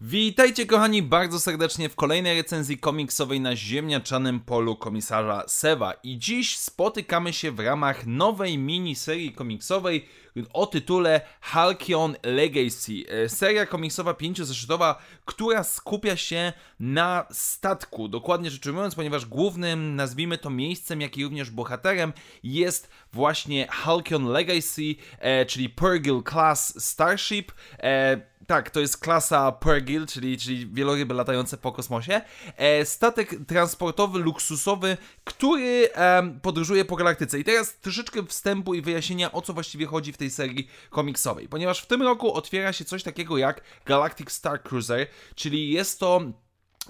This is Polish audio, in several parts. Witajcie kochani bardzo serdecznie w kolejnej recenzji komiksowej na ziemniaczanym polu komisarza Seva i dziś spotykamy się w ramach nowej miniserii komiksowej o tytule Halcyon Legacy. Seria komiksowa 5-zeszytowa, która skupia się na statku, dokładnie rzecz ujmując, ponieważ głównym, nazwijmy to, miejscem, jak i również bohaterem jest właśnie Halcyon Legacy, czyli Pergil Class Starship. Tak, to jest klasa Purgil, czyli wieloryby latające po kosmosie. Statek transportowy, luksusowy, który podróżuje po galaktyce. I teraz troszeczkę wstępu i wyjaśnienia, o co właściwie chodzi w tej serii komiksowej. Ponieważ w tym roku otwiera się coś takiego jak Galactic Star Cruiser, czyli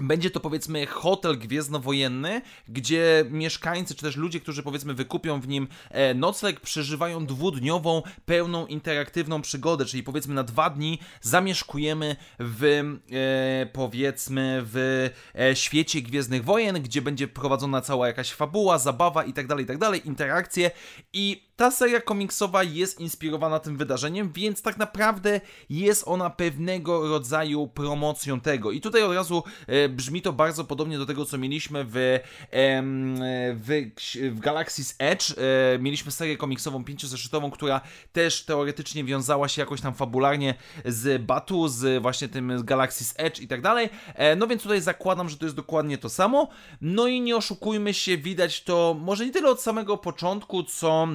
będzie to powiedzmy hotel gwiezdnowojenny, gdzie mieszkańcy, czy też ludzie, którzy powiedzmy wykupią w nim nocleg, przeżywają dwudniową, pełną interaktywną przygodę, czyli powiedzmy na 2 dni zamieszkujemy w świecie Gwiezdnych Wojen, gdzie będzie prowadzona cała jakaś fabuła, zabawa itd., interakcje i ta seria komiksowa jest inspirowana tym wydarzeniem, więc tak naprawdę jest ona pewnego rodzaju promocją tego i tutaj od razu brzmi to bardzo podobnie do tego, co mieliśmy w Galaxy's Edge. Mieliśmy serię komiksową 5-zeszytową, która też teoretycznie wiązała się jakoś tam fabularnie z Batu, z właśnie tym Galaxy's Edge i tak dalej. No więc tutaj zakładam, że to jest dokładnie to samo. No i nie oszukujmy się, widać to może nie tyle od samego początku, co...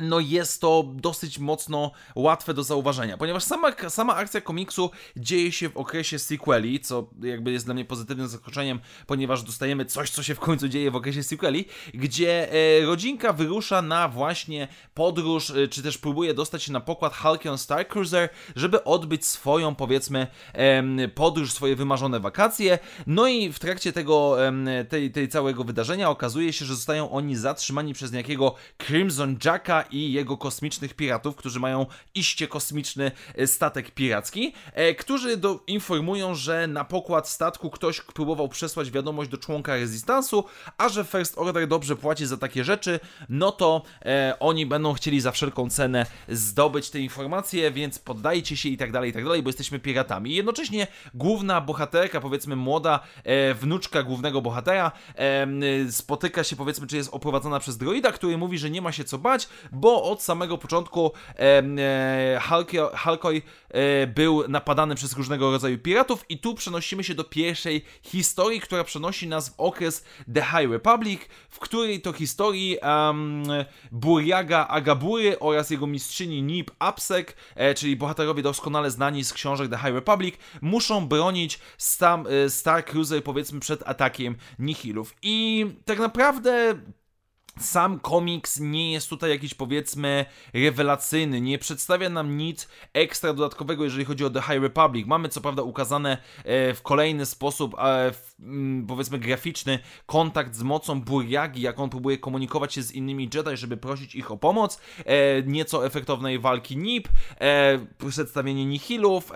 No jest to dosyć mocno łatwe do zauważenia, ponieważ sama akcja komiksu dzieje się w okresie sequeli, co jakby jest dla mnie pozytywnym zaskoczeniem, ponieważ dostajemy coś, co się w końcu dzieje w okresie sequeli, gdzie rodzinka wyrusza na właśnie podróż, czy też próbuje dostać się na pokład Halcyon Star Cruiser, żeby odbyć swoją, powiedzmy, podróż, swoje wymarzone wakacje. No i w trakcie tej całego wydarzenia okazuje się, że zostają oni zatrzymani przez niejakiego Crimson Jacka i jego kosmicznych piratów, którzy mają iście kosmiczny statek piracki, którzy informują, że na pokład statku ktoś próbował przesłać wiadomość do członka rezystansu, a że First Order dobrze płaci za takie rzeczy, no to oni będą chcieli za wszelką cenę zdobyć te informacje, więc poddajcie się i tak dalej, bo jesteśmy piratami. I jednocześnie główna bohaterka, powiedzmy młoda wnuczka głównego bohatera, spotyka się, powiedzmy, czy jest oprowadzona przez droida, który mówi, że nie ma się co bać, bo od samego początku Halcyon był napadany przez różnego rodzaju piratów i tu przenosimy się do pierwszej historii, która przenosi nas w okres The High Republic, w której to historii Buriaga Agabury oraz jego mistrzyni Nip Apsek, czyli bohaterowie doskonale znani z książek The High Republic, muszą bronić Star Cruiser, powiedzmy, przed atakiem Nihilów. I tak naprawdę... Sam komiks nie jest tutaj jakiś, powiedzmy, rewelacyjny, nie przedstawia nam nic ekstra dodatkowego, jeżeli chodzi o The High Republic. Mamy co prawda ukazane w kolejny sposób, powiedzmy graficzny, kontakt z mocą Buriagi, jak on próbuje komunikować się z innymi Jedi, żeby prosić ich o pomoc, nieco efektownej walki Nip, przedstawienie Nihilów,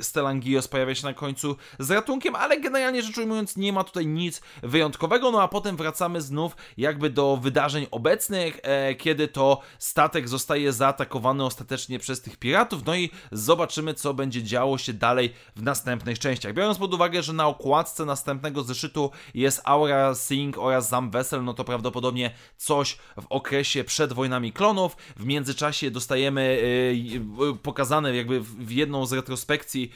Stellan Gios pojawia się na końcu z ratunkiem, ale generalnie rzecz ujmując nie ma tutaj nic wyjątkowego, no a potem wracamy znów jakby do wydarzeń obecnych, kiedy to statek zostaje zaatakowany ostatecznie przez tych piratów, no i zobaczymy, co będzie działo się dalej w następnych częściach. Biorąc pod uwagę, że na okładce następnego zeszytu jest Aura Sing oraz Zamwesel, no to prawdopodobnie coś w okresie przed Wojnami Klonów. W międzyczasie dostajemy pokazane jakby w jedną z retrospekcji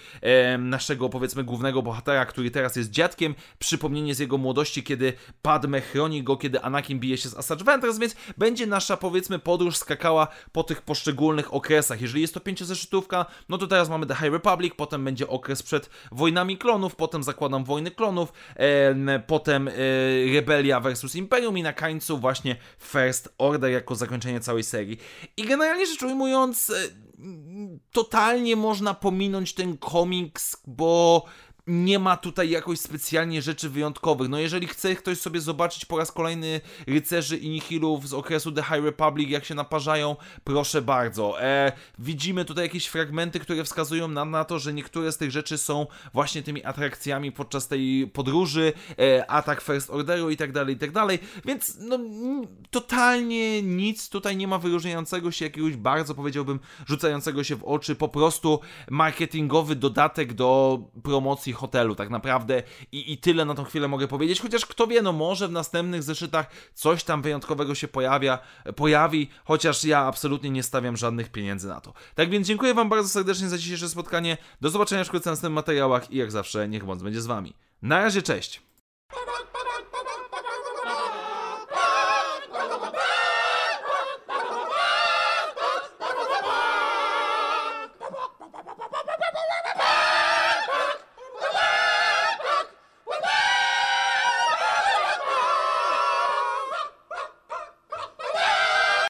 naszego, powiedzmy, głównego bohatera, który teraz jest dziadkiem, przypomnienie z jego młodości, kiedy Padme chroni go, kiedy Anakin bije się z Asa, więc będzie nasza, powiedzmy, podróż skakała po tych poszczególnych okresach. Jeżeli jest to 5-zeszytówka, no to teraz mamy The High Republic, potem będzie okres przed Wojnami Klonów, potem zakładam Wojny Klonów, potem Rebelia versus Imperium i na końcu właśnie First Order jako zakończenie całej serii. I generalnie rzecz ujmując, totalnie można pominąć ten komiks, bo nie ma tutaj jakoś specjalnie rzeczy wyjątkowych. No jeżeli chce ktoś sobie zobaczyć po raz kolejny rycerzy i nihilów z okresu The High Republic, jak się naparzają, proszę bardzo. Widzimy tutaj jakieś fragmenty, które wskazują nam na to, że niektóre z tych rzeczy są właśnie tymi atrakcjami podczas tej podróży, atak First Orderu i tak dalej, więc no totalnie nic tutaj nie ma wyróżniającego się, jakiegoś bardzo, powiedziałbym, rzucającego się w oczy, po prostu marketingowy dodatek do promocji hotelu, tak naprawdę, i tyle na tą chwilę mogę powiedzieć, chociaż kto wie, no może w następnych zeszytach coś tam wyjątkowego się pojawi, chociaż ja absolutnie nie stawiam żadnych pieniędzy na to. Tak więc dziękuję Wam bardzo serdecznie za dzisiejsze spotkanie, do zobaczenia wkrótce w następnych materiałach i jak zawsze niech moc będzie z Wami. Na razie, cześć!